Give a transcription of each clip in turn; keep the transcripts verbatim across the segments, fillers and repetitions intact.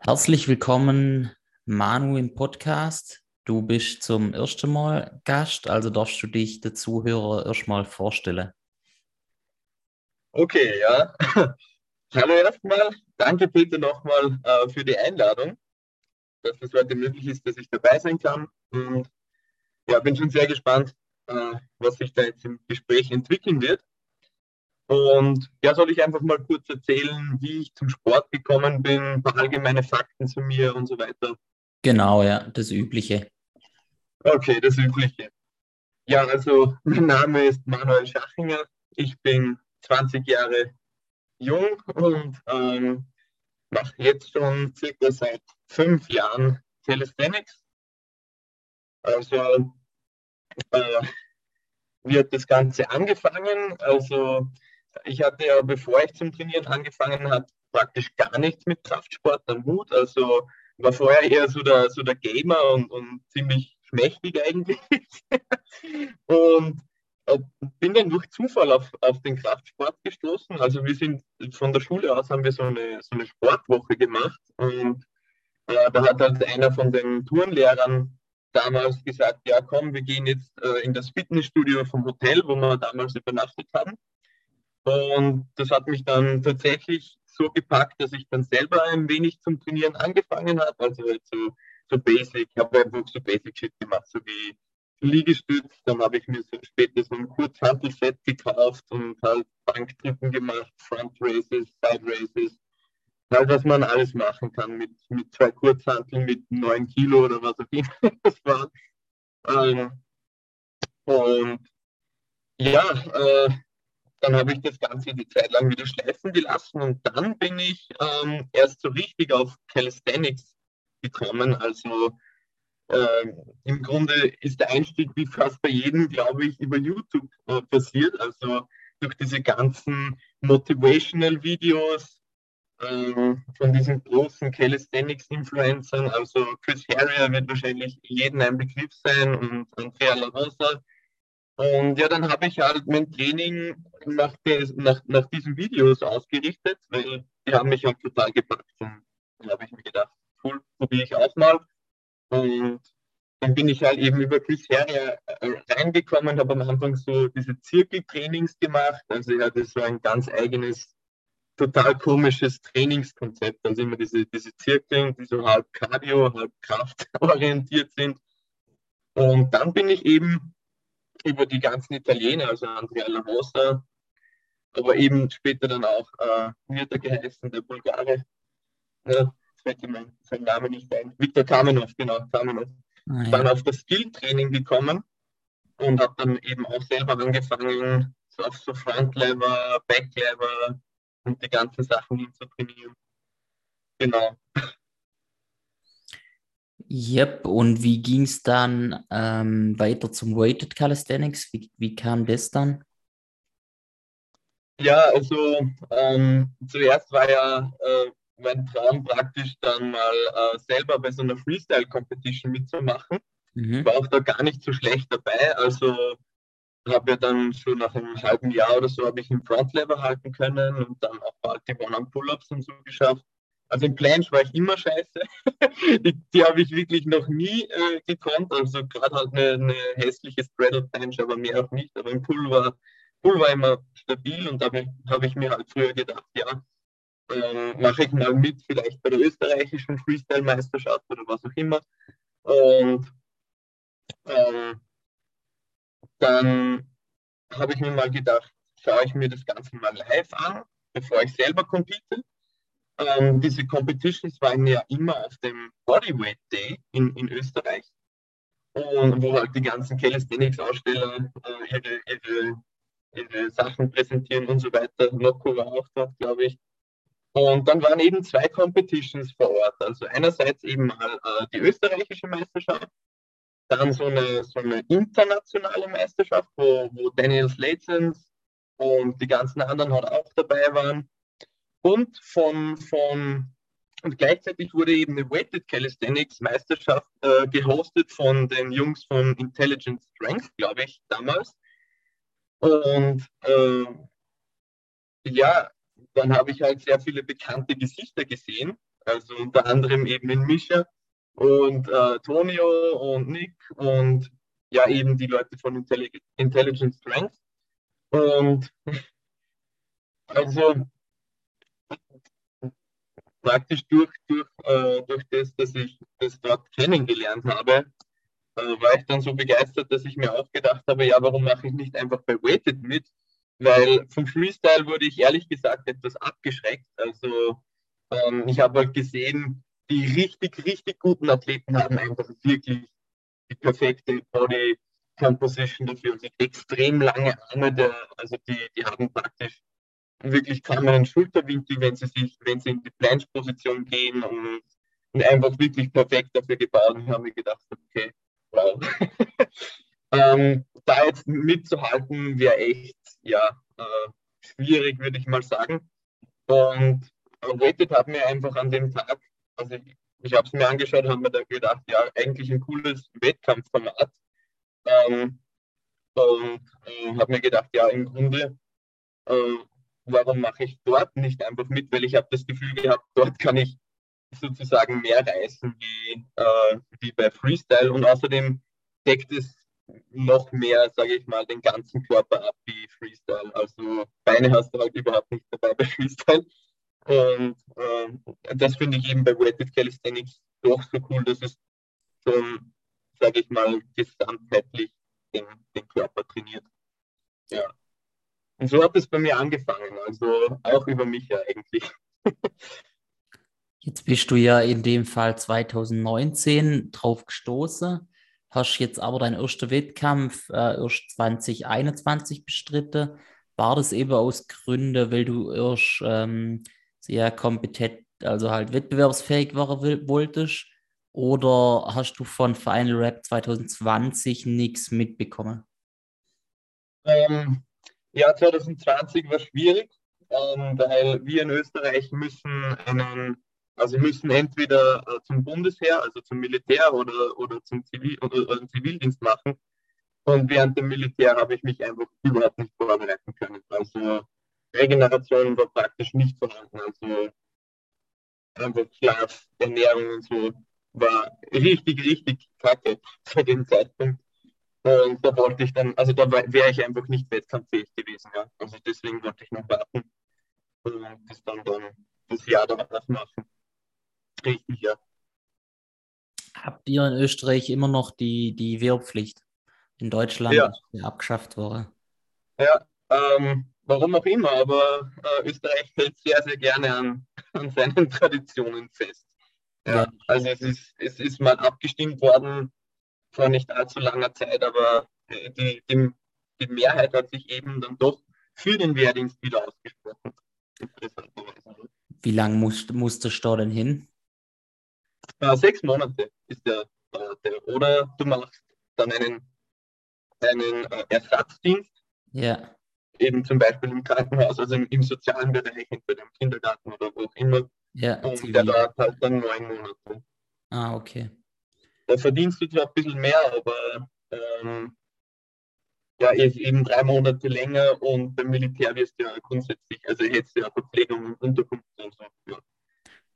Herzlich willkommen, Manu, im Podcast. Du bist zum ersten Mal Gast, also darfst du dich den Zuhörern erstmal vorstellen. Okay, ja. Hallo erstmal. Danke Peter nochmal äh, für die Einladung, dass es heute möglich ist, dass ich dabei sein kann. Und ja, bin schon sehr gespannt, äh, was sich da jetzt im Gespräch entwickeln wird. Und ja, soll ich einfach mal kurz erzählen, wie ich zum Sport gekommen bin, ein paar allgemeine Fakten zu mir und so weiter. Genau, ja, das Übliche. Okay, das Übliche. Ja, also mein Name ist Manuel Schachinger. Ich bin zwanzig Jahre jung und ähm, mache jetzt schon circa seit fünf Jahren Calisthenics. Also, äh, wie hat das Ganze angefangen? Also, ich hatte ja, bevor ich zum Trainieren angefangen habe, praktisch gar nichts mit Kraftsport am Hut. Also war vorher eher so der, so der Gamer und, und ziemlich schmächtig eigentlich. Und bin dann durch Zufall auf, auf den Kraftsport gestoßen. Also wir sind von der Schule aus, haben wir so eine, so eine Sportwoche gemacht. Und äh, da hat halt einer von den Turnlehrern damals gesagt, ja komm, wir gehen jetzt äh, in das Fitnessstudio vom Hotel, wo wir damals übernachtet haben. Und das hat mich dann tatsächlich so gepackt, dass ich dann selber ein wenig zum Trainieren angefangen habe. Also halt so, so basic, ich habe einfach so basic Shit gemacht, so wie Liegestütz. Dann habe ich mir so später so ein Kurzhantelset gekauft und halt Bankdrücken gemacht, Front Races, Side Races. Halt, was man alles machen kann mit, mit zwei Kurzhanteln, mit neun Kilo oder was auch immer das war. Ähm, und ja, äh, Dann habe ich das Ganze die Zeit lang wieder schleifen gelassen und dann bin ich ähm, erst so richtig auf Calisthenics gekommen. Also ähm, im Grunde ist der Einstieg wie fast bei jedem, glaube ich, über YouTube äh, passiert. Also durch diese ganzen Motivational-Videos ähm, von diesen großen Calisthenics-Influencern. Also Chris Heria wird wahrscheinlich jedem ein Begriff sein und Andrea La Rosa. Und ja, dann habe ich halt mein Training nach, des, nach, nach diesen Videos ausgerichtet, weil die haben mich halt total gepackt. Und dann habe ich mir gedacht, cool, probiere ich auch mal. Und dann bin ich halt eben über Chris Heria reingekommen, habe am Anfang so diese Zirkeltrainings gemacht. Also ich hatte so ein ganz eigenes, total komisches Trainingskonzept. Also immer diese, diese Zirkeln, die so halb Cardio, halb Kraft orientiert sind. Und dann bin ich eben über die ganzen Italiener, also Andrea La Rosa, aber eben später dann auch, äh, wie hat er geheißen, der Bulgare, ja, jetzt fällt mir sein Name nicht ein, Viktor Kamenov, genau, Kamenov, ah, ja. Dann auf das Skill-Training gekommen und habe dann eben auch selber angefangen, so auf so Frontlever, Backlever und die ganzen Sachen hin zu trainieren. Genau. Yep, und wie ging es dann ähm, weiter zum Weighted Calisthenics? Wie, wie kam das dann? Ja, also ähm, zuerst war ja äh, mein Traum praktisch dann mal äh, selber bei so einer Freestyle-Competition mitzumachen. Mhm. War auch da gar nicht so schlecht dabei. Also habe ja dann schon nach einem halben Jahr oder so habe ich im Frontlever halten können und dann auch bald die One-Arm-Pull-Ups und so geschafft. Also im Planche war ich immer scheiße. Die, die habe ich wirklich noch nie äh, gekonnt. Also gerade halt eine, eine hässliche Straddle-Planche, aber mehr auch nicht. Aber im Pull war, Pull war immer stabil und da habe ich mir halt früher gedacht, ja, äh, mache ich mal mit, vielleicht bei der österreichischen Freestyle-Meisterschaft oder was auch immer. Und äh, dann habe ich mir mal gedacht, schaue ich mir das Ganze mal live an, bevor ich selber compete. Ähm, diese Competitions waren ja immer auf dem Bodyweight Day in, in Österreich, und wo halt die ganzen Calisthenics-Aussteller äh, ihre, ihre, ihre Sachen präsentieren und so weiter. Nocco war auch dort, glaube ich. Und dann waren eben zwei Competitions vor Ort. Also einerseits eben mal äh, die österreichische Meisterschaft, dann so eine, so eine internationale Meisterschaft, wo, wo Daniel Slatens und die ganzen anderen halt auch dabei waren. Und von, von und gleichzeitig wurde eben eine Weighted Calisthenics Meisterschaft äh, gehostet von den Jungs von Intelligent Strength, glaube ich, damals. Und äh, ja, dann habe ich halt sehr viele bekannte Gesichter gesehen. Also unter anderem eben in Mischa und äh, Tonio und Nick und ja eben die Leute von Intelli- Intelligent Strength. Und also praktisch durch, durch, äh, durch das, dass ich das dort kennengelernt habe, äh, war ich dann so begeistert, dass ich mir auch gedacht habe, ja, warum mache ich nicht einfach bei Weighted mit? Weil vom Freestyle wurde ich ehrlich gesagt etwas abgeschreckt. Also ähm, ich habe halt gesehen, die richtig, richtig guten Athleten haben einfach wirklich die perfekte Body Composition dafür. Und die extrem lange Arme, der, also die, die haben praktisch wirklich kaum einen Schulterwinkel, wenn sie sich, wenn sie in die Planche-Position gehen und, und einfach wirklich perfekt dafür gebaut. Und ich habe mir gedacht, okay, wow. ähm, da jetzt mitzuhalten wäre echt ja, äh, schwierig, würde ich mal sagen. Und Weighted hat mir einfach an dem Tag, also ich, ich habe es mir angeschaut, habe mir dann gedacht, ja, eigentlich ein cooles Wettkampfformat. Ähm, und äh, habe mir gedacht, ja, im Grunde, äh, warum mache ich dort nicht einfach mit? Weil ich habe das Gefühl gehabt, dort kann ich sozusagen mehr reißen wie, äh, wie bei Freestyle. Und außerdem deckt es noch mehr, sage ich mal, den ganzen Körper ab wie Freestyle. Also Beine hast du halt überhaupt nicht dabei bei Freestyle. Und äh, das finde ich eben bei Weighted Calisthenics doch so cool, dass es so, sage ich mal, gesamtheitlich den, den Körper trainiert. Ja. Und so hat es bei mir angefangen, also auch über mich ja eigentlich. Jetzt bist du ja in dem Fall zwanzig neunzehn drauf gestoßen, hast jetzt aber deinen ersten Wettkampf äh, erst zwanzig einundzwanzig bestritten. War das eben aus Gründen, weil du erst ähm, sehr kompetent, also halt wettbewerbsfähig waren will, wolltest, oder hast du von Final Rap zwanzig zwanzig nichts mitbekommen? Ähm, Ja, zwanzig zwanzig war schwierig, ähm, weil wir in Österreich müssen einen, also müssen entweder äh, zum Bundesheer, also zum Militär oder, oder zum Zivil oder, oder Zivildienst machen. Und während dem Militär habe ich mich einfach überhaupt nicht vorbereiten können. Also Regeneration war praktisch nicht vorhanden. Also einfach Schlaf, Ernährung und so war richtig, richtig kacke zu dem Zeitpunkt. Und da wollte ich dann, also da wäre ich einfach nicht wettkampffähig gewesen, ja. Also deswegen wollte ich noch warten und das dann, dann das Jahr danach machen. Richtig, ja. Habt ihr in Österreich immer noch die, die Wehrpflicht? In Deutschland ja. Die abgeschafft wurde. Ja, ähm, warum auch immer, aber äh, Österreich hält sehr, sehr gerne an, an seinen Traditionen fest. Ja, ja. Also es ist, es ist mal abgestimmt worden, vor nicht allzu langer Zeit, aber die, die, die Mehrheit hat sich eben dann doch für den Wehrdienst wieder ausgesprochen. Wie lange musst, musstest du da denn hin? Ja, sechs Monate ist der, der. Oder du machst dann einen, einen Ersatzdienst. Ja. Eben zum Beispiel im Krankenhaus, also im, im sozialen Bereich, entweder im Kindergarten oder wo auch immer. Ja, und zivil. Der dauert halt dann neun Monate. Ah, okay. Da verdienst du zwar ein bisschen mehr, aber ähm, ja, eben drei Monate länger und beim Militär wirst du ja grundsätzlich, also hättest du ja Verpflegung und Unterkunft und so. Ja.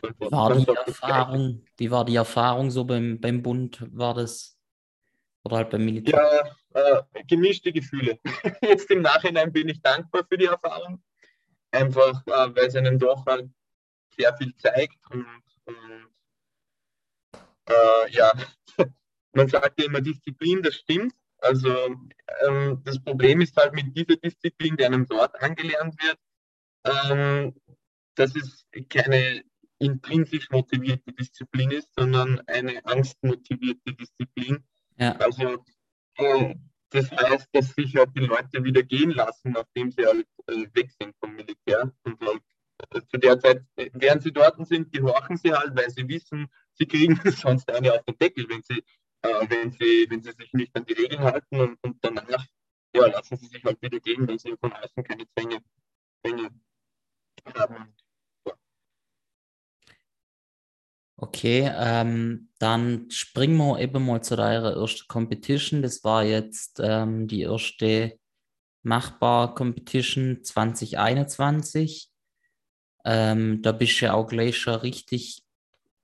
Und war die Erfahrung, wie war die Erfahrung so beim, beim Bund, war das, oder halt beim Militär? Ja, äh, gemischte Gefühle. Jetzt im Nachhinein bin ich dankbar für die Erfahrung, einfach äh, weil es einem doch halt sehr viel zeigt und, und Äh, ja, man sagt ja immer Disziplin, das stimmt. Also ähm, das Problem ist halt mit dieser Disziplin, die einem dort angelernt wird, ähm, dass es keine intrinsisch motivierte Disziplin ist, sondern eine angstmotivierte Disziplin. Ja. Also äh, das heißt, dass sich halt die Leute wieder gehen lassen, nachdem sie halt äh, weg sind vom Militär. Und halt äh, zu der Zeit, während sie dort sind, gehorchen sie halt, weil sie wissen, sie kriegen sonst eine auf den Deckel, wenn sie, äh, wenn sie, wenn sie sich nicht an die Regeln halten und, und danach ja, lassen sie sich halt wieder gehen, weil sie von außen keine Zwänge, Zwänge haben. Ja. Okay, ähm, dann springen wir eben mal zu deiner ersten Competition. Das war jetzt ähm, die erste machbare Competition zwanzig einundzwanzig. Ähm, da bist du ja auch gleich schon richtig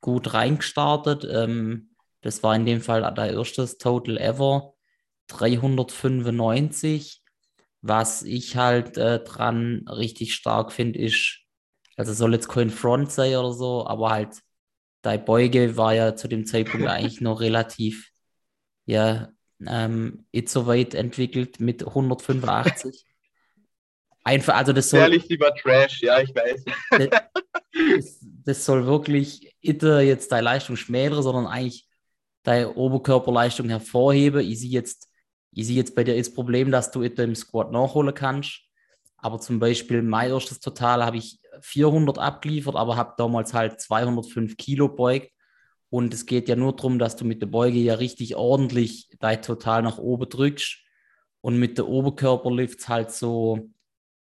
gut reingestartet. Ähm, das war in dem Fall der erste Total Ever, dreihundertfünfundneunzig. Was ich halt äh, dran richtig stark finde, ist, also soll jetzt kein Front sein oder so, aber halt, die Beuge war ja zu dem Zeitpunkt eigentlich noch relativ, ja, ähm, it's so weit entwickelt mit hundertfünfundachtzig. Einfach, also das soll... Ehrlich, lieber Trash, ja, ich weiß. das, das soll wirklich nicht jetzt deine Leistung schmälern, sondern eigentlich deine Oberkörperleistung hervorheben. Ich sehe jetzt, ich sehe jetzt bei dir das Problem, dass du im Squat nachholen kannst. Aber zum Beispiel mein erstes Total habe ich vierhundert abgeliefert, aber habe damals halt zweihundertfünf Kilo beugt. Und es geht ja nur darum, dass du mit der Beuge ja richtig ordentlich dein Total nach oben drückst. Und mit der Oberkörperlifts halt so,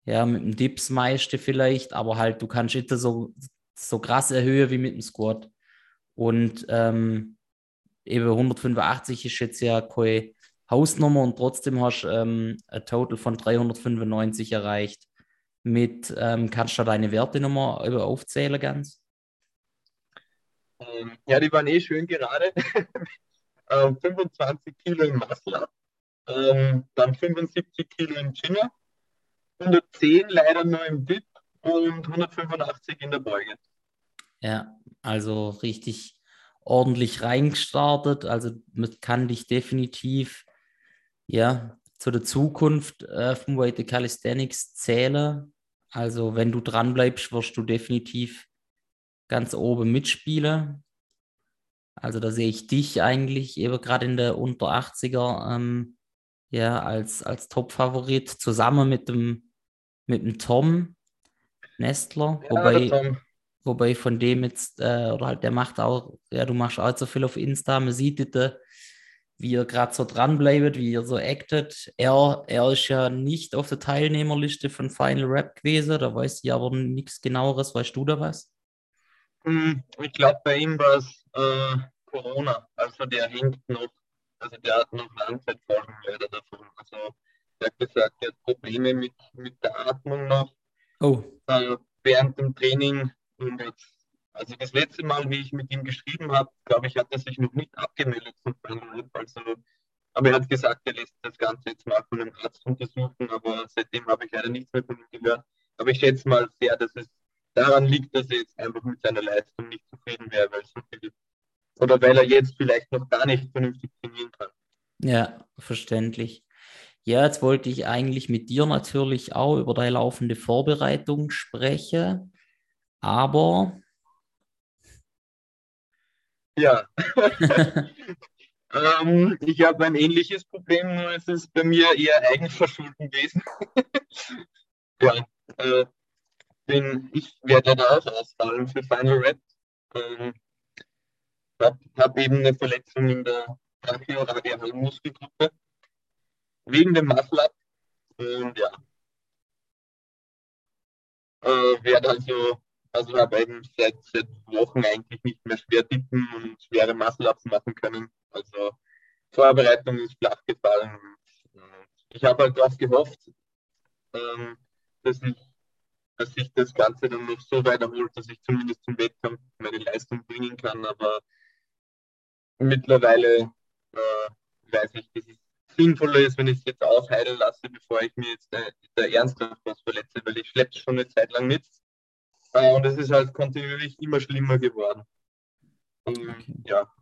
ja, mit dem Dips meiste vielleicht, aber halt du kannst nicht so, so krass erhöhen wie mit dem Squat. Und ähm, eben hundertfünfundachtzig ist jetzt ja keine Hausnummer und trotzdem hast du ähm, ein Total von dreihundertfünfundneunzig erreicht. Mit, ähm, kannst du da deine Werte nochmal aufzählen ganz? Ja, die waren eh schön gerade. ähm, fünfundzwanzig Kilo im Muscle, ähm, dann fünfundsiebzig Kilo im Chin-Up, hundertzehn leider nur im Dip und hundertfünfundachtzig in der Beuge. Ja, also richtig ordentlich reingestartet. Also man kann dich definitiv, ja, zu der Zukunft äh, vom Weighted Calisthenics zählen. Also wenn du dranbleibst, wirst du definitiv ganz oben mitspielen. Also da sehe ich dich eigentlich eben gerade in der Unter achtziger ähm, ja, als, als Top-Favorit, zusammen mit dem, mit dem Tom Nestler. Ja, wobei, Tom. wobei von dem jetzt, äh, oder halt der macht auch, ja, du machst auch so viel auf Insta, man sieht das, wie ihr gerade so dranbleibt, wie ihr so actet. Er, er ist ja nicht auf der Teilnehmerliste von Final Rap gewesen, da weiß ich aber nichts Genaueres. Weißt du da was? Ich glaube, bei ihm war es äh, Corona. Also der hängt noch, also der hat noch Langzeitfolgen leider davon. Also er hat gesagt, er hat Probleme mit, mit der Atmung noch. Oh. Also während dem Training. Und jetzt, also das letzte Mal, wie ich mit ihm geschrieben habe, glaube ich, hat er sich noch nicht abgemeldet von Final Rap. Also, aber er hat gesagt, er lässt das Ganze jetzt mal von einem Arzt untersuchen, aber seitdem habe ich leider nichts mehr von ihm gehört. Aber ich schätze mal sehr, dass es daran liegt, dass er jetzt einfach mit seiner Leistung nicht zufrieden wäre, weil so viel, oder weil er jetzt vielleicht noch gar nicht vernünftig trainieren kann. Ja, verständlich. Ja, jetzt wollte ich eigentlich mit dir natürlich auch über deine laufende Vorbereitung sprechen, aber... Ja, ähm, ich habe ein ähnliches Problem, nur es ist bei mir eher eigenverschuldet gewesen. Ja, äh, bin, ich werde da auch ausfallen für Final Rap. Ähm, hab, hab eben eine Verletzung in der brachioradialen Muskelgruppe wegen dem Muscle-Up. Und ja, äh, werde also... Also habe eben seit, seit Wochen eigentlich nicht mehr schwer tippen und schwere Muscle-Ups machen können. Also Vorbereitung ist flach gefallen. Und ich habe halt darauf gehofft, ähm, dass ich, dass ich das Ganze dann noch so weit erholt, dass ich zumindest zum Wettkampf meine Leistung bringen kann. Aber mittlerweile äh, weiß ich, dass es sinnvoller ist, wenn ich es jetzt aufheilen lasse, bevor ich mir jetzt äh, da ernsthaft was verletze, weil ich schleppe es schon eine Zeit lang mit. Und es ist halt kontinuierlich immer schlimmer geworden. Und, okay. Ja.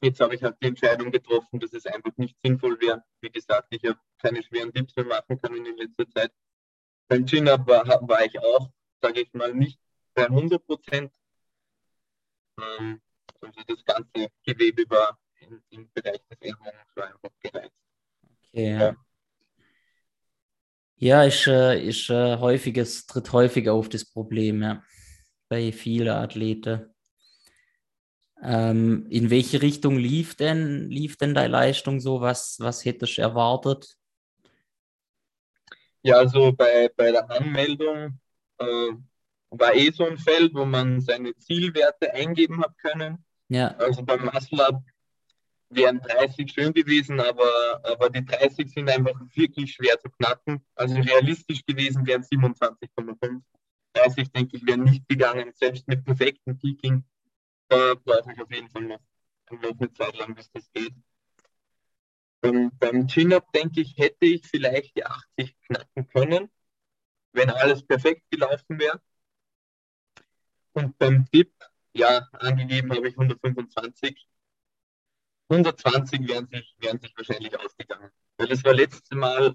Jetzt habe ich halt die Entscheidung getroffen, dass es einfach nicht sinnvoll wäre. Wie gesagt, ich habe keine schweren Dips mehr machen können in letzter Zeit. Beim Chin-Up war, war ich auch, sage ich mal, nicht bei hundert Prozent. Also das ganze Gewebe war im, im Bereich des Ellbogens einfach gereizt. Okay, ja. Ja, ist, ist häufiges, tritt häufig auf das Problem, ja, bei vielen Athleten. Ähm, in welche Richtung lief denn, lief denn deine Leistung so? Was, was hättest du erwartet? Ja, also bei, bei der Anmeldung äh, war eh so ein Feld, wo man seine Zielwerte eingeben hat können. Ja. Also beim Muscle-Up wären dreißig schön gewesen, aber, aber die dreißig sind einfach wirklich schwer zu knacken. Also realistisch gewesen wären siebenundzwanzig Komma fünf. dreißig, denke ich, wären nicht gegangen. Selbst mit perfektem Peaking äh, brauche ich auf jeden Fall noch eine Zeit lang, bis das geht. Und beim Chin-Up, denke ich, hätte ich vielleicht die achtzig knacken können, wenn alles perfekt gelaufen wäre. Und beim Dip, ja, angegeben habe ich hundertfünfundzwanzig. hundertzwanzig wären sich, wären sich wahrscheinlich ausgegangen. Weil das war letztes Mal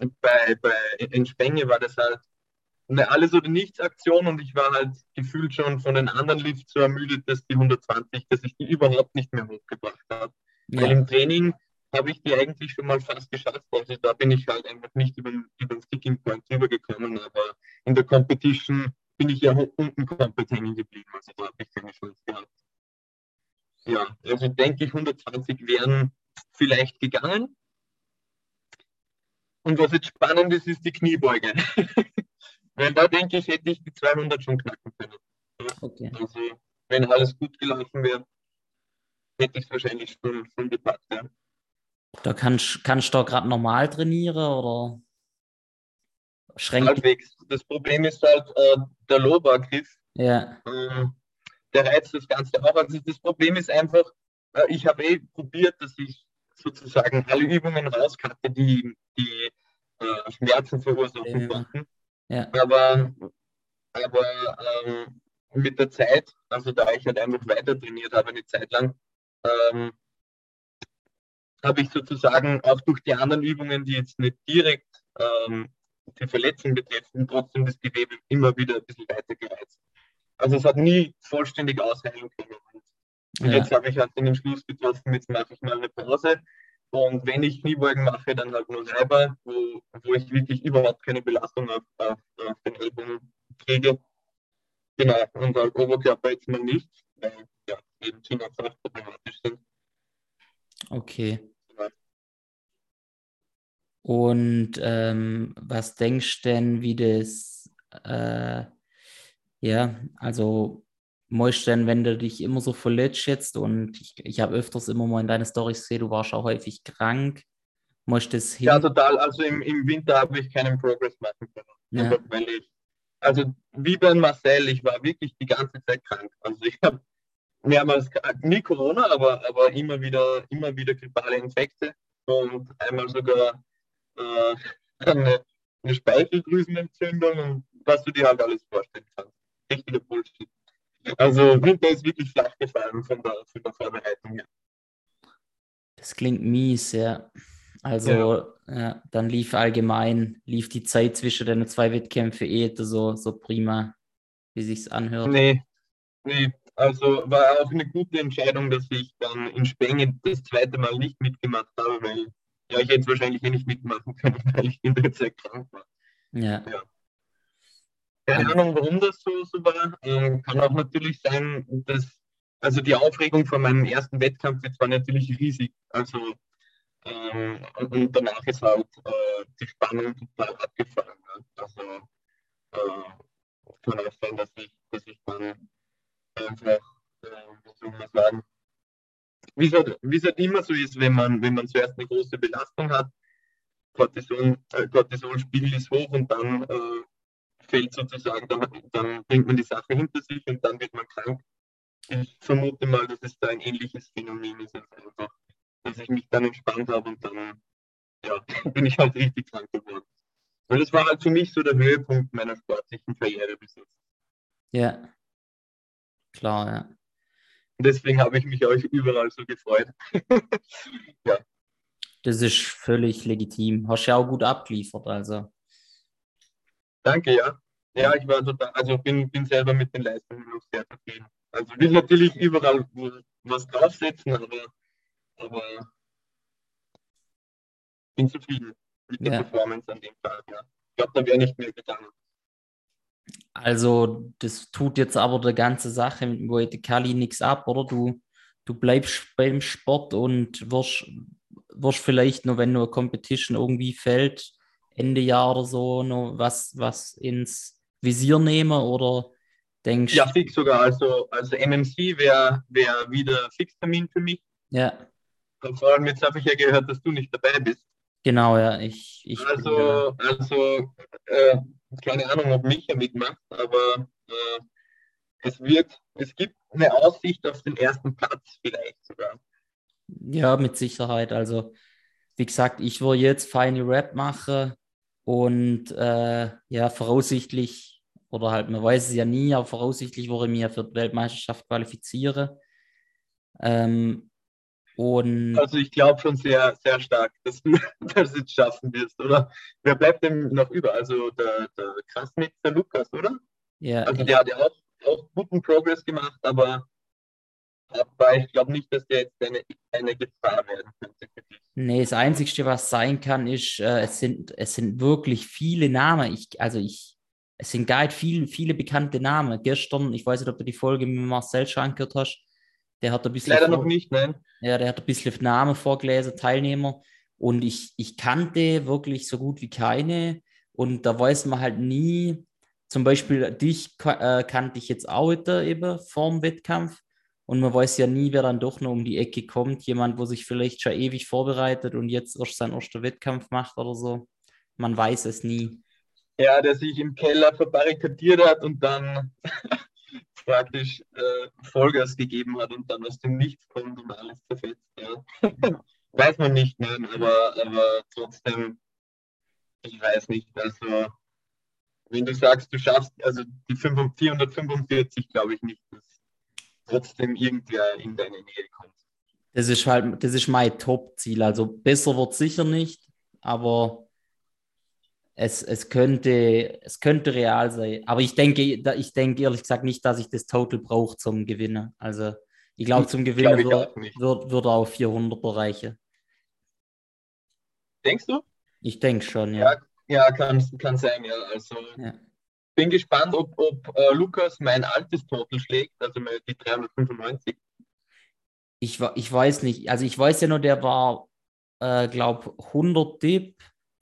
äh, bei, bei, in Spenge war das halt eine Alles-oder-Nichts-Aktion und ich war halt gefühlt schon von den anderen Lifts so ermüdet, dass die hundertzwanzig, dass ich die überhaupt nicht mehr hochgebracht habe. Ja. Weil im Training habe ich die eigentlich schon mal fast geschafft. Also da bin ich halt einfach nicht über, über den Sticking Point rübergekommen, aber in der Competition bin ich ja unten komplett hängen geblieben. Also da habe ich keine Chance gehabt. Ja, also denke ich, hundertzwanzig wären vielleicht gegangen. Und was jetzt spannend ist, ist die Kniebeuge. Weil da denke ich, hätte ich die zweihundert schon knacken können. Okay. Also wenn alles gut gelaufen wäre, hätte ich es wahrscheinlich schon, schon gepackt. Ja. Da kannst, kannst du da gerade normal trainieren oder schränken? Halbwegs. Das Problem ist halt äh, der Low-Bar-Griff. Ja. Äh, der reizt das Ganze auch. Also das Problem ist einfach, äh, ich habe eh probiert, dass ich sozusagen alle Übungen rauskatte, die, die äh, Schmerzen verursachen ja. konnten. Ja. Aber, aber ähm, mit der Zeit, also da ich halt einfach weiter trainiert habe eine Zeit lang, ähm, habe ich sozusagen auch durch die anderen Übungen, die jetzt nicht direkt ähm, die Verletzung betreffen, trotzdem das Gewebe immer wieder ein bisschen weiter gereizt. Also es hat nie vollständig ausheilen können. Und ja. jetzt habe ich halt den Schluss getroffen, jetzt mache ich mal eine Pause. Und wenn ich Kniebeugen mache, dann halt nur selber, wo, wo ich wirklich überhaupt keine Belastung auf, auf, auf den Ellbogen kriege. Genau, und halt Oberkörper jetzt mal nicht, weil ja, eben Chin-Ups auch problematisch sind. Okay. Genau. Und ähm, was denkst du denn, wie das, äh, ja, also musst du denn, wenn du dich immer so verletzt jetzt und ich, ich habe öfters immer mal in deine Storys gesehen, du warst auch häufig krank, musst du das hin? Ja, total, also im, im Winter habe ich keinen Progress machen können, ja. einfach weil ich Also wie bei Marcel, ich war wirklich die ganze Zeit krank. Also ich habe mehrmals, nie Corona, aber, aber immer wieder immer wieder grippale Infekte und einmal sogar äh, eine, eine Speicheldrüsenentzündung und was du dir halt alles vorstellen kannst. Richtiger Bullshit. Also Winter ist wirklich flach gefallen von der, von der Vorbereitung her. Das klingt mies, ja. Also ja. Ja, dann lief allgemein, lief die Zeit zwischen den zwei Wettkämpfen eh so, so prima, wie sich's anhört. Nee, nee, also war auch eine gute Entscheidung, dass ich dann in Spenge das zweite Mal nicht mitgemacht habe, weil ja, ich hätte es wahrscheinlich eh nicht mitmachen können, weil ich in der Zeit krank war. Ja. ja. Keine Ahnung, warum das so, so war. Ähm, kann auch natürlich sein, dass, also die Aufregung von meinem ersten Wettkampf jetzt war natürlich riesig. Also Ähm, und danach ist halt äh, die Spannung total abgefallen. Ne? Also äh, kann auch sein, dass ich, dass ich dann einfach, äh, wie soll man sagen, wie es halt immer so ist, wenn man, wenn man zuerst eine große Belastung hat, Cortisol, äh, Cortisolspiegel ist hoch und dann äh, fällt sozusagen, dann, dann bringt man die Sache hinter sich und dann wird man krank. Ich vermute mal, dass es da ein ähnliches Phänomen ist, als einfach. Dass ich mich dann entspannt habe und dann ja, bin ich halt richtig krank geworden. Und das war halt für mich so der Höhepunkt meiner sportlichen Karriere bis jetzt. Ja, klar, ja. Und deswegen habe ich mich euch überall so gefreut. ja. Das ist völlig legitim. Hast ja auch gut abgeliefert, also. Danke, ja. Ja, ich war total, also bin, bin selber mit den Leistungen noch sehr zufrieden. Also will natürlich überall was draufsetzen, aber Aber ich bin zufrieden mit der ja. Performance an dem Tag. Ja. Ich glaube, da wäre nicht mehr gegangen. Also, das tut jetzt aber der ganze Sache mit Weighted Cali nichts ab, oder? Du, du bleibst beim Sport und wirst, wirst vielleicht nur, wenn nur Competition irgendwie fällt, Ende Jahr oder so, noch was, was ins Visier nehmen oder denkst? Ja, fix sogar. Also, also M M C wäre wär wieder Fixtermin für mich. Ja. Vor allem, jetzt habe ich ja gehört, dass du nicht dabei bist. Genau, ja. Ich, ich also, bin, äh, also äh, keine Ahnung, ob Micha mitmacht, aber äh, es wird, es gibt eine Aussicht auf den ersten Platz vielleicht sogar. Ja, mit Sicherheit. Also, wie gesagt, ich will jetzt Final Rap machen und äh, ja, voraussichtlich, oder halt, man weiß es ja nie, aber voraussichtlich würde ich mich ja für die Weltmeisterschaft qualifizieren. Ähm, Und also ich glaube schon sehr, sehr stark, dass du das jetzt schaffen wirst, oder? Wer bleibt denn noch über? Also der, der Krasnitz, der Lukas, oder? Ja. Also der hat ja auch, auch guten Progress gemacht, aber, aber ich glaube nicht, dass der jetzt eine, eine Gefahr werden könnte. Nee, das Einzige, was sein kann, ist, äh, es, sind, es sind wirklich viele Namen. Ich, also ich, es sind gar nicht viele, viele bekannte Namen. Gestern, ich weiß nicht, ob du die Folge mit Marcel schon gehört hast, der hat ein bisschen leider vor- noch nicht, nein. Ja, der hat ein bisschen Namen vorgelesen, Teilnehmer. Und ich, ich kannte wirklich so gut wie keine. Und da weiß man halt nie, zum Beispiel dich äh, kannte ich jetzt auch eben vor dem Wettkampf. Und man weiß ja nie, wer dann doch noch um die Ecke kommt. Jemand, wo sich vielleicht schon ewig vorbereitet und jetzt erst seinen ersten Wettkampf macht oder so. Man weiß es nie. Ja, der sich im Keller verbarrikadiert hat und dann praktisch äh, Vollgas gegeben hat und dann aus dem Nichts kommt und alles zerfetzt. Ja. Weiß man nicht, nein, aber, aber trotzdem, ich weiß nicht. Also, wenn du sagst, du schaffst, also die vierhundertfünfundvierzig, glaube ich nicht, dass trotzdem irgendwer in deine Nähe kommt. Das ist halt, das ist mein Top-Ziel. Also, besser wird sicher nicht, aber Es, es, könnte, es könnte real sein. Aber ich denke, ich denke ehrlich gesagt nicht, dass ich das Total brauche zum Gewinnen. Also ich glaube, zum Gewinnen glaub würde würd, würd auch vierhunderter reichen. Denkst du? Ich denke schon, ja. Ja, ja kann, kann sein, ja. Also ja. Bin gespannt, ob, ob äh, Lukas mein altes Total schlägt, also die dreihundertfünfundneunzig. Ich, ich weiß nicht. Also ich weiß ja nur, der war, äh, glaube ich, hundert Dip,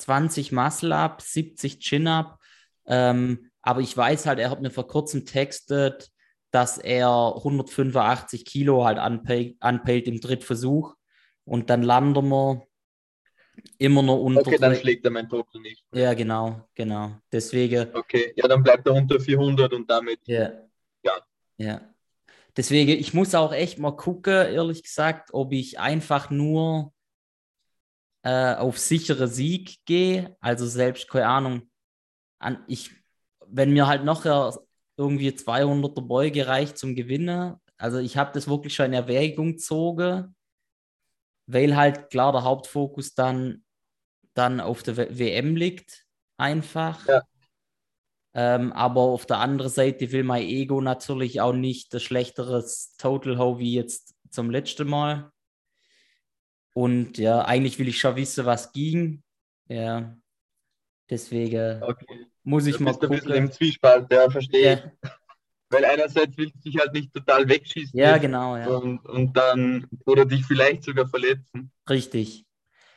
zwanzig Muscle-Up, siebzig Chin-Up, ähm, aber ich weiß halt, er hat mir vor kurzem textet, dass er hundertfünfundachtzig Kilo halt anpeilt, anpeilt im Drittversuch und dann landen wir immer noch unter... Okay, dann schlägt er mein Total nicht. Ja, genau, genau. Deswegen... Okay, ja, dann bleibt er unter vierhundert und damit... Ja. Ja. Ja. Deswegen, ich muss auch echt mal gucken, ehrlich gesagt, ob ich einfach nur auf sichere Sieg gehe, also selbst, keine Ahnung, an, ich, wenn mir halt nachher irgendwie zweihunderter Beuge reicht zum Gewinnen, also ich habe das wirklich schon in Erwägung gezogen, weil halt klar der Hauptfokus dann, dann auf der W M liegt, einfach. Ja. Ähm, aber auf der anderen Seite will mein Ego natürlich auch nicht das schlechteres Total haben wie jetzt zum letzten Mal. Und ja, eigentlich will ich schon wissen, was ging. Ja, deswegen okay. muss ich da mal gucken. Du bist ein bisschen im Zwiespalt, ja, verstehe ich. Ja. Weil einerseits willst du dich halt nicht total wegschießen. Ja, genau, ja. Und, und dann, oder dich vielleicht sogar verletzen. Richtig.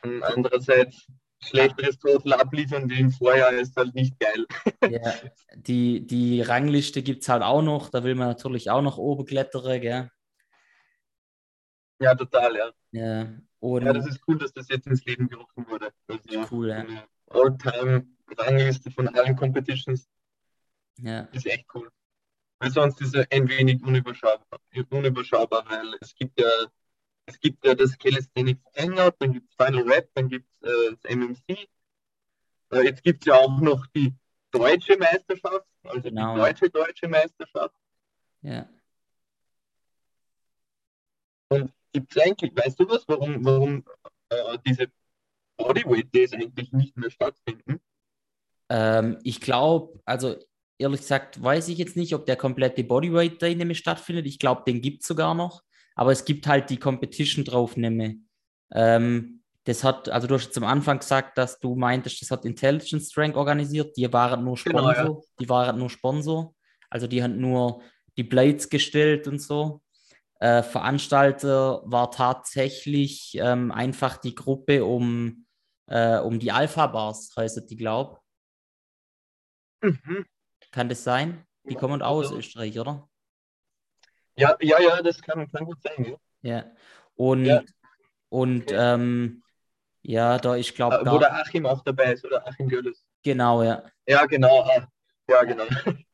Und andererseits, schlechteres Total abliefern wie im Vorjahr ist halt nicht geil. Ja, die, die Rangliste gibt es halt auch noch. Da will man natürlich auch noch oben klettern, gell? Ja, total, ja. Ja. Ja, das ist cool, dass das jetzt ins Leben gerufen wurde. Also cool, ja. Eine All-Time-Rangliste von allen Competitions. Ja. Ist echt cool. Weil sonst ist er ein wenig unüberschaubar, unüberschaubar weil es gibt ja es gibt ja das Calisthenics Hangout, dann gibt es Final Rap, dann gibt es äh, das M M C. Äh, jetzt gibt es ja auch noch die deutsche Meisterschaft, also genau. Die deutsche, deutsche Meisterschaft. Ja. Und gibt es eigentlich, weißt du was, warum, warum äh, diese Bodyweight Days eigentlich nicht mehr stattfinden? Ähm, ich glaube, also ehrlich gesagt, weiß ich jetzt nicht, ob der komplette Bodyweight Day nämlich stattfindet. Ich glaube, den gibt es sogar noch, aber es gibt halt die Competition drauf, nämlich. Ähm, das hat, also du hast jetzt am Anfang gesagt, dass du meintest, das hat Intelligent Strength organisiert, die waren nur Sponsor, genau, ja. die waren nur Sponsor, also die haben nur die Blades gestellt und so. Äh, Veranstalter war tatsächlich ähm, einfach die Gruppe um, äh, um die Alpha Bars, heißt die, glaube ich. Mhm. Kann das sein? Die ja, kommen aus also. Österreich, oder? Ja, ja, ja, das kann, kann gut sein. Ja, ja. Und, ja. und ähm, Ja, da ich glaube... Äh, wo der Achim auch dabei ist, oder Achim Gölles. Genau, ja. Ja, genau. Ja, genau.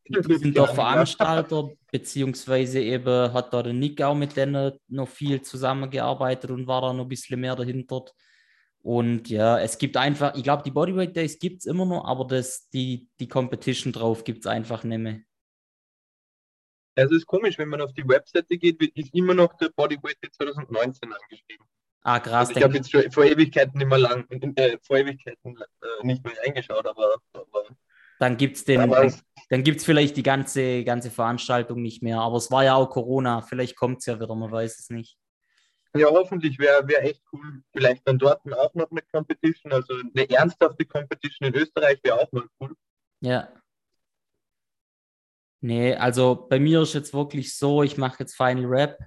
Die sind doch Veranstalter, beziehungsweise eben hat da der Nick auch mit denen noch viel zusammengearbeitet und war da noch ein bisschen mehr dahinter. Und ja, es gibt einfach, ich glaube, die Bodyweight Days gibt es immer noch, aber das, die, die Competition drauf gibt es einfach nicht mehr. Also es ist komisch, wenn man auf die Webseite geht, ist immer noch der Bodyweight Day zwanzig neunzehn angeschrieben. Ah, krass. Also ich habe jetzt schon vor Ewigkeiten nicht mehr lang, äh, vor Ewigkeiten äh, nicht mehr eingeschaut, aber... aber Dann gibt es dann, dann gibt's vielleicht die ganze, ganze Veranstaltung nicht mehr. Aber es war ja auch Corona. Vielleicht kommt es ja wieder, man weiß es nicht. Ja, hoffentlich wäre wär echt cool. Vielleicht dann dort auch noch eine Competition. Also eine ernsthafte Competition in Österreich wäre auch mal cool. Ja. Nee, also bei mir ist jetzt wirklich so, ich mache jetzt Final Rap,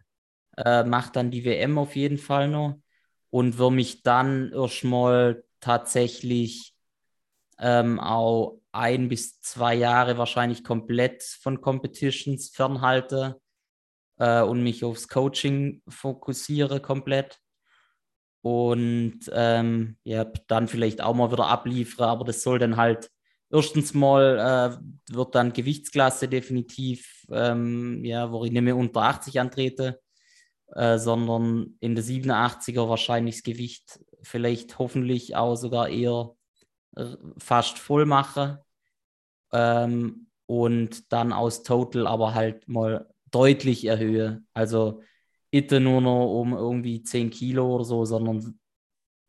äh, mache dann die W M auf jeden Fall noch und will mich dann erstmal tatsächlich ähm, auch ein bis zwei Jahre wahrscheinlich komplett von Competitions fernhalte äh, und mich aufs Coaching fokussiere komplett und ähm, ja, dann vielleicht auch mal wieder abliefere, aber das soll dann halt erstens mal äh, wird dann Gewichtsklasse definitiv, ähm, ja, wo ich nicht mehr unter achtzig antrete, äh, sondern in der siebenundachtziger wahrscheinlich das Gewicht vielleicht hoffentlich auch sogar eher fast voll mache ähm, und dann aus Total aber halt mal deutlich erhöhe. Also nicht nur noch um irgendwie zehn Kilo oder so, sondern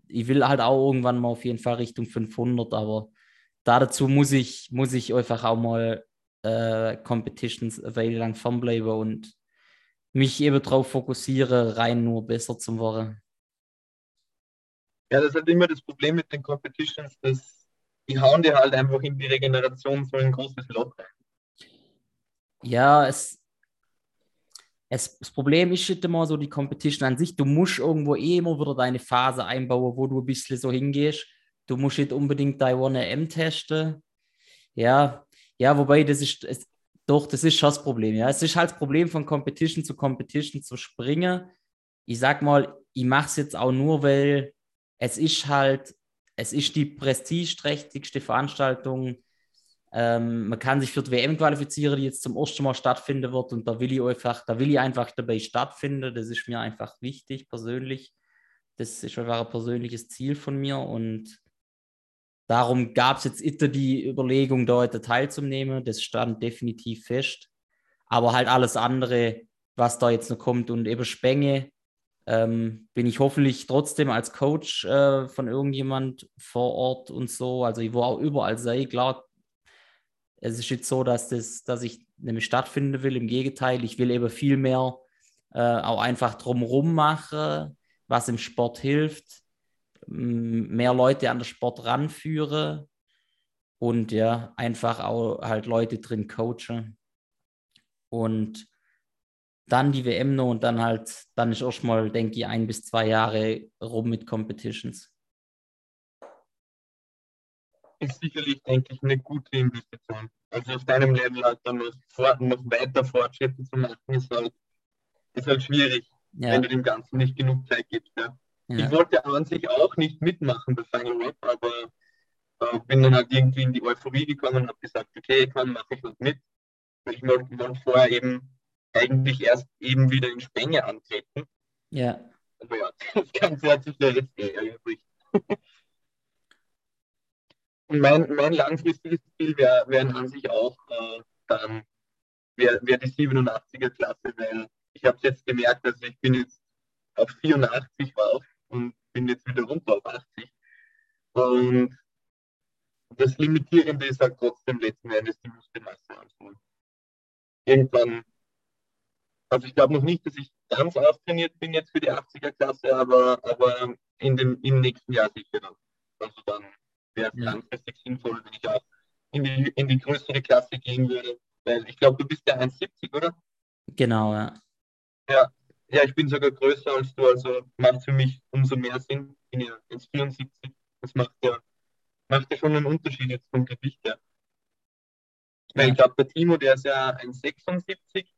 ich will halt auch irgendwann mal auf jeden Fall Richtung fünfhundert, aber dazu muss ich, muss ich einfach auch mal äh, Competitions eine Weile lang fernbleiben und mich eben darauf fokussiere, rein nur besser zu werden. Ja, das ist halt immer das Problem mit den Competitions, dass die hauen dir halt einfach in die Regeneration so ein großes Loch rein. Ja, es, es, das Problem ist halt immer so die Competition an sich. Du musst irgendwo eh immer wieder deine Phase einbauen, wo du ein bisschen so hingehst. Du musst nicht unbedingt deine eins M testen. Ja, ja, wobei das ist, es, doch, das ist schon das Problem. Ja. Es ist halt das Problem, von Competition zu Competition zu springen. Ich sag mal, ich mache es jetzt auch nur, weil es ist halt, es ist die prestigeträchtigste Veranstaltung. Ähm, man kann sich für die W M qualifizieren, die jetzt zum ersten Mal stattfinden wird. Und da will ich einfach, da will ich einfach dabei stattfinden. Das ist mir einfach wichtig, persönlich. Das ist einfach ein persönliches Ziel von mir. Und darum gab es jetzt immer die Überlegung, da heute teilzunehmen. Das stand definitiv fest. Aber halt alles andere, was da jetzt noch kommt und eben Spenge, Ähm, bin ich hoffentlich trotzdem als Coach äh, von irgendjemand vor Ort und so, also ich wo auch überall sei, klar, es ist jetzt so, dass, das, dass ich nämlich stattfinden will, im Gegenteil, ich will eben viel mehr äh, auch einfach drumherum machen, was im Sport hilft, mehr Leute an den Sport ranführe und ja, einfach auch halt Leute drin coachen und dann die W M noch und dann halt, dann ist erstmal, denke ich, ein bis zwei Jahre rum mit Competitions. Ist sicherlich, denke ich, eine gute Investition. Also auf deinem Level halt dann noch, fort, noch weiter Fortschritte zu machen, ist halt, ist halt schwierig, ja, wenn du dem Ganzen nicht genug Zeit gibst. Ja. Ja. Ich wollte an sich auch nicht mitmachen bei Final Rap, aber äh, bin dann halt irgendwie in die Euphorie gekommen und habe gesagt, okay, komm, mache ich was mit. Ich wollte vorher eben eigentlich erst eben wieder in Spenge antreten. Ja. Aber ja, das Ganze hat sich ja jetzt eh erübrigt. Und mein, mein langfristiges Ziel wäre wär an sich auch äh, dann wär, wär die siebenundachtziger Klasse, weil ich habe es jetzt gemerkt, also ich bin jetzt auf vierundachtzig rauf und bin jetzt wieder runter auf achtzig. Und das Limitierende ist halt trotzdem letzten Endes die Muskelmasse. Also irgendwann. Also ich glaube noch nicht, dass ich ganz auftrainiert bin jetzt für die achtziger Klasse, aber, aber in dem, im nächsten Jahr sicher dann. Also dann wäre es langfristig sinnvoll, wenn ich auch in die, in die größere Klasse gehen würde. Weil ich glaube, du bist ja eins siebzig, oder? Genau, ja. ja. Ja, ich bin sogar größer als du, also macht für mich umso mehr Sinn. Ich bin ja eins vierundsiebzig. Das macht ja, macht ja schon einen Unterschied jetzt vom Gewicht her. Ja. Weil ich glaube, der Timo, der ist ja eins sechsundsiebzig.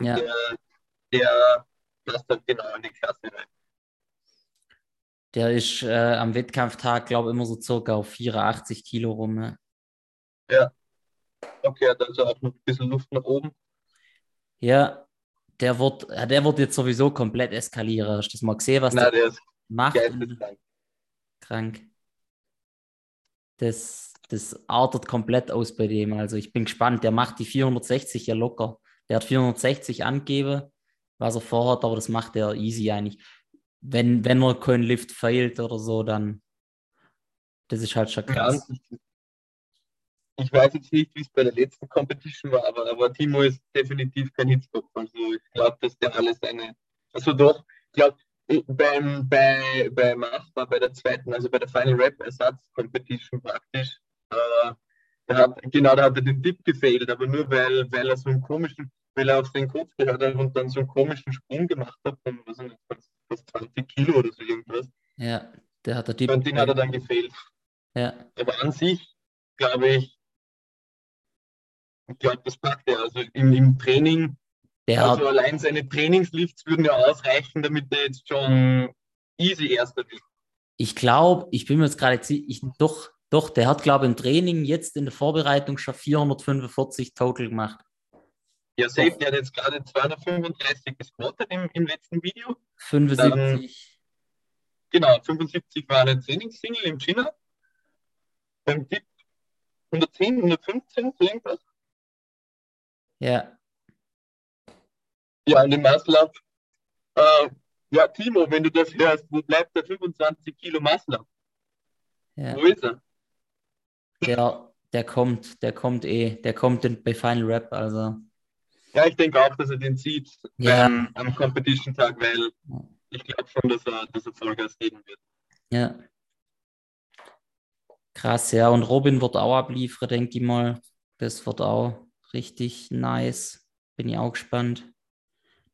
Ja. Der, der passt dann genau in die Klasse rein. Der ist äh, am Wettkampftag, glaube ich, immer so circa auf vierundachtzig Kilo rum. Ne? Ja. Okay, hat also auch noch ein bisschen Luft nach oben. Ja, der wird, der wird jetzt sowieso komplett eskalieren. Hast du das mal gesehen, was Nein, der, der ist macht? Krank. krank. Das, das artet komplett aus bei dem. Also ich bin gespannt. Der macht die vierhundertsechzig ja locker. Der hat vierhundertsechzig angegeben, was er vorhat, aber das macht er easy eigentlich. Wenn, wenn man keinen Lift failt oder so, dann das ist halt schon krass. Ja, ich weiß jetzt nicht, wie es bei der letzten Competition war, aber, aber Timo ist definitiv kein Hitzkopf. Also ich glaube, dass der alles eine... Also doch, ich glaube, beim, bei, bei Mars war bei der zweiten, also bei der Final Rap Ersatz Competition praktisch, äh, der hat, genau, da hat er den Dip gefailt, aber nur weil, weil er so einen komischen... weil er auf seinen Kopf gehört hat und dann so einen komischen Sprung gemacht hat von was weiß ich, fast zwanzig Kilo oder so irgendwas. Ja, der hat er die... Und den hat er dann gefehlt. Ja. Aber an sich, glaube ich, ich glaube, das packt er. Also im, im Training, der also hat... allein seine Trainingslifts würden ja ausreichen, damit er jetzt schon easy Erster wird. Ich glaube, ich bin mir jetzt gerade... Ich, doch, doch, der hat, glaube ich, im Training jetzt in der Vorbereitung schon vierhundertfünfundvierzig total gemacht. Ja, safe, der hat jetzt gerade zweihundertfünfunddreißig gesquattet im, im letzten Video. fünfundsiebzig. Dann, genau, fünfundsiebzig war eine Trainingssingle im China. Beim Tipp hundertzehn, hundertfünfzehn, so irgendwas. Ja. Ja, und im Muscle-Up. Äh, ja, Timo, wenn du das hörst, wo bleibt der fünfundzwanzig Kilo Muscle-Up? Ja. Wo ist er? Der, der kommt, der kommt eh. Der kommt in, bei Final Rap, also... Ja, ich denke auch, dass er den sieht ja. ähm, am Competition-Tag, weil ich glaube schon, dass er, dass er Vollgas geben wird. Ja. Krass, ja. Und Robin wird auch abliefern, denke ich mal. Das wird auch richtig nice. Bin ich auch gespannt.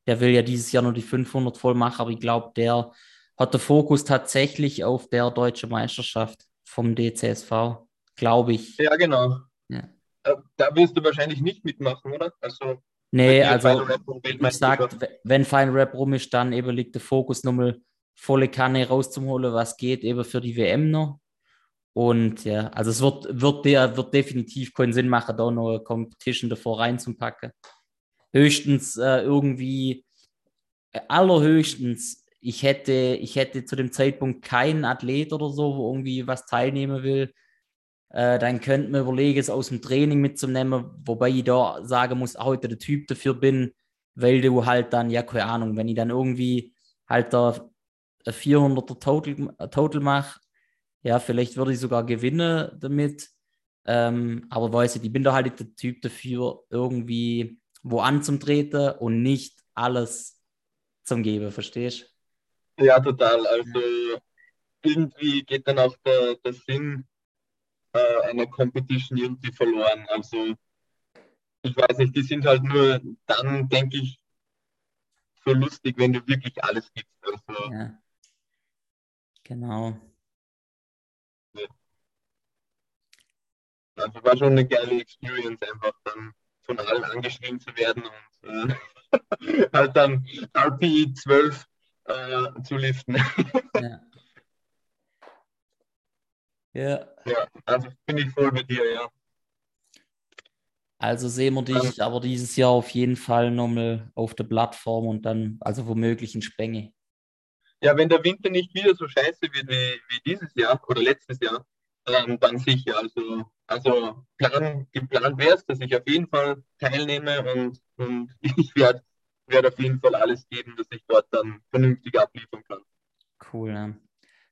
Der will ja dieses Jahr nur die fünfhundert voll machen, aber ich glaube, der hat den Fokus tatsächlich auf der deutschen Meisterschaft vom D C S V, glaube ich. Ja, genau. Ja. Da wirst du wahrscheinlich nicht mitmachen, oder? Also Nee, also wie gesagt, wenn Final Rap rum ist, dann eben liegt der Fokus nochmal volle Kanne rauszuholen, was geht eben für die W M noch. Und ja, also es wird, wird, der, wird definitiv keinen Sinn machen, da noch eine Competition davor reinzupacken. Höchstens äh, irgendwie, allerhöchstens, ich hätte, ich hätte zu dem Zeitpunkt keinen Athlet oder so, wo irgendwie was teilnehmen will. Dann könnte man überlegen, es aus dem Training mitzunehmen, wobei ich da sagen muss, heute der Typ dafür bin, weil du halt dann, ja, keine Ahnung, wenn ich dann irgendwie halt da vierhunderter Total, Total mache, ja, vielleicht würde ich sogar gewinnen damit, ähm, aber weiß ich, ich bin da halt der Typ dafür, irgendwie wo anzutreten und nicht alles zum Geben, verstehst du? Ja, total, also irgendwie geht dann auch der, der Sinn einer Competition irgendwie verloren. Also ich weiß nicht, die sind halt nur dann, denke ich, so lustig, wenn du wirklich alles gibst. Also, ja. Genau. Ja. Also war schon eine geile Experience, einfach dann von allen angeschrieben zu werden und äh, halt dann R P zwölf äh, zu liften. Ja. Ja. Ja, also bin ich voll mit dir, ja. Also sehen wir dich aber dieses Jahr auf jeden Fall nochmal auf der Plattform und dann, also womöglich in Spenge. Ja, wenn der Winter nicht wieder so scheiße wird wie, wie dieses Jahr oder letztes Jahr, dann, dann sicher. Also, also plan, geplant wäre es, dass ich auf jeden Fall teilnehme und, und ich werde werd auf jeden Fall alles geben, dass ich dort dann vernünftig abliefern kann. Cool, ja.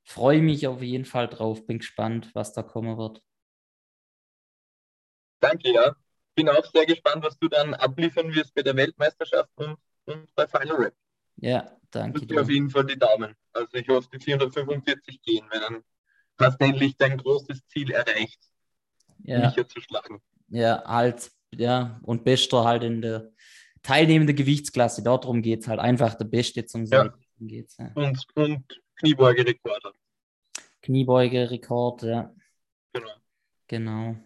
Freue mich auf jeden Fall drauf, bin gespannt, was da kommen wird. Danke, ja. Bin auch sehr gespannt, was du dann abliefern wirst bei der Weltmeisterschaft und, und bei Final Rap. Ja, danke. Ich drücke auf jeden Fall die Daumen. Also ich hoffe, die vierhundertfünfundvierzig gehen, weil dann hast du endlich dein großes Ziel erreicht, ja. Mich hier zu schlagen. Ja, halt, ja, und Bester halt in der teilnehmenden Gewichtsklasse, darum geht es halt einfach, der Beste zum Sein. Ja. Geht's, ja. Und, und Kniebeugerekord. Kniebeugerekord, ja. Genau. Genau.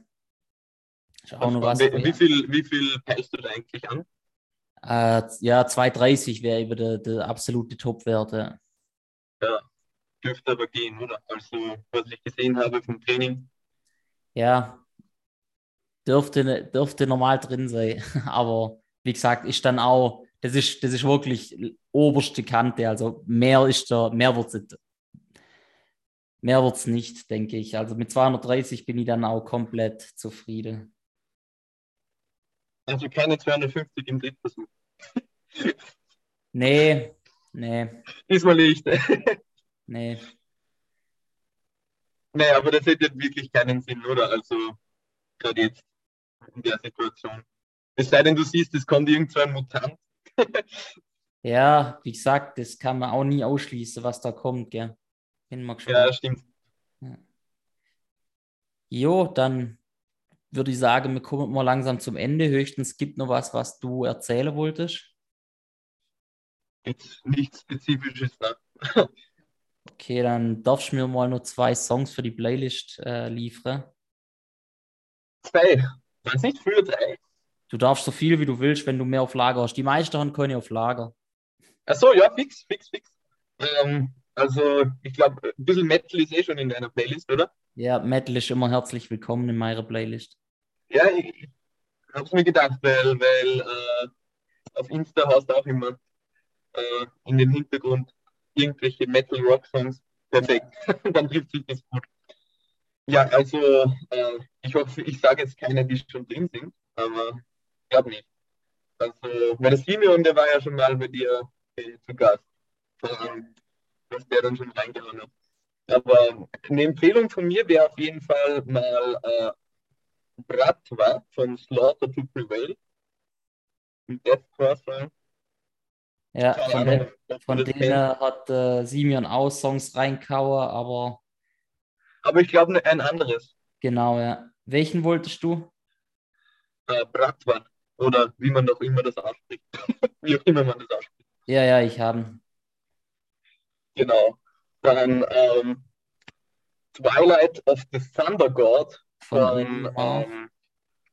Ist auch noch was, wie, wie, viel, wie viel peilst du da eigentlich an? Äh, ja, zweihundertdreißig wäre eben der, der absolute Top-Wert. Ja. Ja. dürfte aber gehen, oder? Also, was ich gesehen habe vom Training. Ja, dürfte, dürfte normal drin sein. Aber wie gesagt, ist dann auch, das ist, das ist wirklich oberste Kante. Also mehr ist da, mehr wird es mehr wird's nicht, denke ich. Also mit zweihundertdreißig bin ich dann auch komplett zufrieden. Also keine zweihundertfünfzig im Drittversuch. Nee, nee. Diesmal nicht. Nee. Nee, aber das hätte wirklich keinen Sinn, oder? Also gerade jetzt in der Situation. Es sei denn, du siehst, es kommt irgendwo ein Mutant. Ja, wie gesagt, das kann man auch nie ausschließen, was da kommt, gell? Bin mal gespannt. Ja, stimmt. Ja. Jo, dann würde ich sagen, wir kommen mal langsam zum Ende. Höchstens gibt noch was, was du erzählen wolltest. Jetzt nichts Spezifisches da. Okay, dann darfst du mir mal nur zwei Songs für die Playlist äh, liefern. Zwei? Das ist nicht für drei. Du darfst so viel, wie du willst, wenn du mehr auf Lager hast. Die meisten haben keine auf Lager. Ach so, ja, fix, fix, fix. Ähm, also, ich glaube, ein bisschen Metal ist eh schon in deiner Playlist, oder? Ja, Metal ist immer herzlich willkommen in meiner Playlist. Ja, ich hab's mir gedacht, weil, weil äh, auf Insta hast du auch immer äh, in den Hintergrund irgendwelche Metal-Rock-Songs. Perfekt, ja. Dann trifft sich das gut. Ja, also, äh, ich hoffe, ich sage jetzt keine, die schon drin sind, aber... Ich glaube nicht. Also, weil der Simeon, der war ja schon mal bei dir äh, zu Gast. Ähm, was der dann schon reingehauen hat. Aber eine Empfehlung von mir wäre auf jeden Fall mal äh, Bratwa von Slaughter to Prevail. Death Crossroads. Ja, Keine von, Ahnung, der, von denen hat äh, Simeon auch Songs reingehauen, aber. Aber ich glaube, ein anderes. Genau, ja. Welchen wolltest du? Äh, Bratwa. Oder wie man doch immer das ausspricht. Wie auch immer man das ausspricht. Ja, ja, ich habe. Genau. Dann ähm, Twilight of the Thunder God von, von, ähm,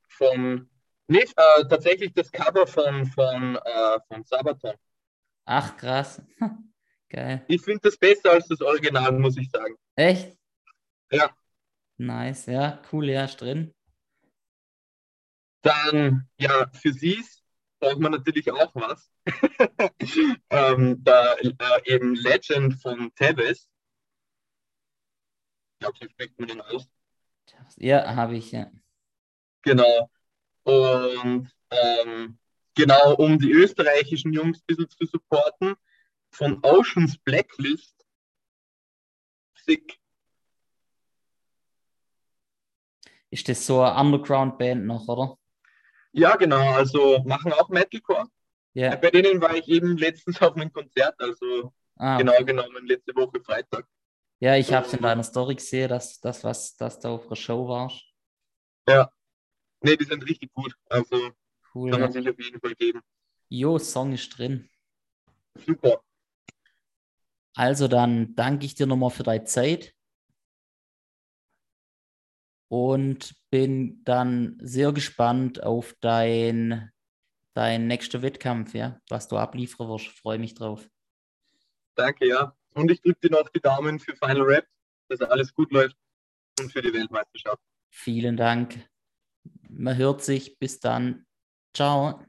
von nicht, äh, tatsächlich das Cover von, von, äh, von Sabaton. Ach, krass. Geil. Ich finde das besser als das Original, muss ich sagen. Echt? Ja. Nice, ja, cool, ja, ist drin. Dann, ja, für Sie's braucht man natürlich auch was. ähm, da äh, eben Legend von Tevis. Ich glaube, so spricht man den aus. Ja, habe ich, ja. Genau. Und ähm, genau, um die österreichischen Jungs ein bisschen zu supporten, von Ocean's Blacklist. Sick. Ist das so eine Underground-Band noch, oder? Ja, genau, also machen auch Metalcore. Yeah. Bei denen war ich eben letztens auf einem Konzert, also ah, genau okay. genommen letzte Woche Freitag. Ja, ich habe es in deiner Story gesehen, dass das, was das da auf einer Show war. Ja, nee, die sind richtig gut, also cool, kann man ja. sich auf jeden Fall geben. Jo, Song ist drin. Super. Also dann danke ich dir nochmal für deine Zeit. Und bin dann sehr gespannt auf dein, dein nächsten Wettkampf, ja, was du abliefern wirst. Freue mich drauf. Danke, ja. Und ich drücke dir noch die Daumen für Final Rap, dass alles gut läuft und für die Weltmeisterschaft. Vielen Dank. Man hört sich. Bis dann. Ciao.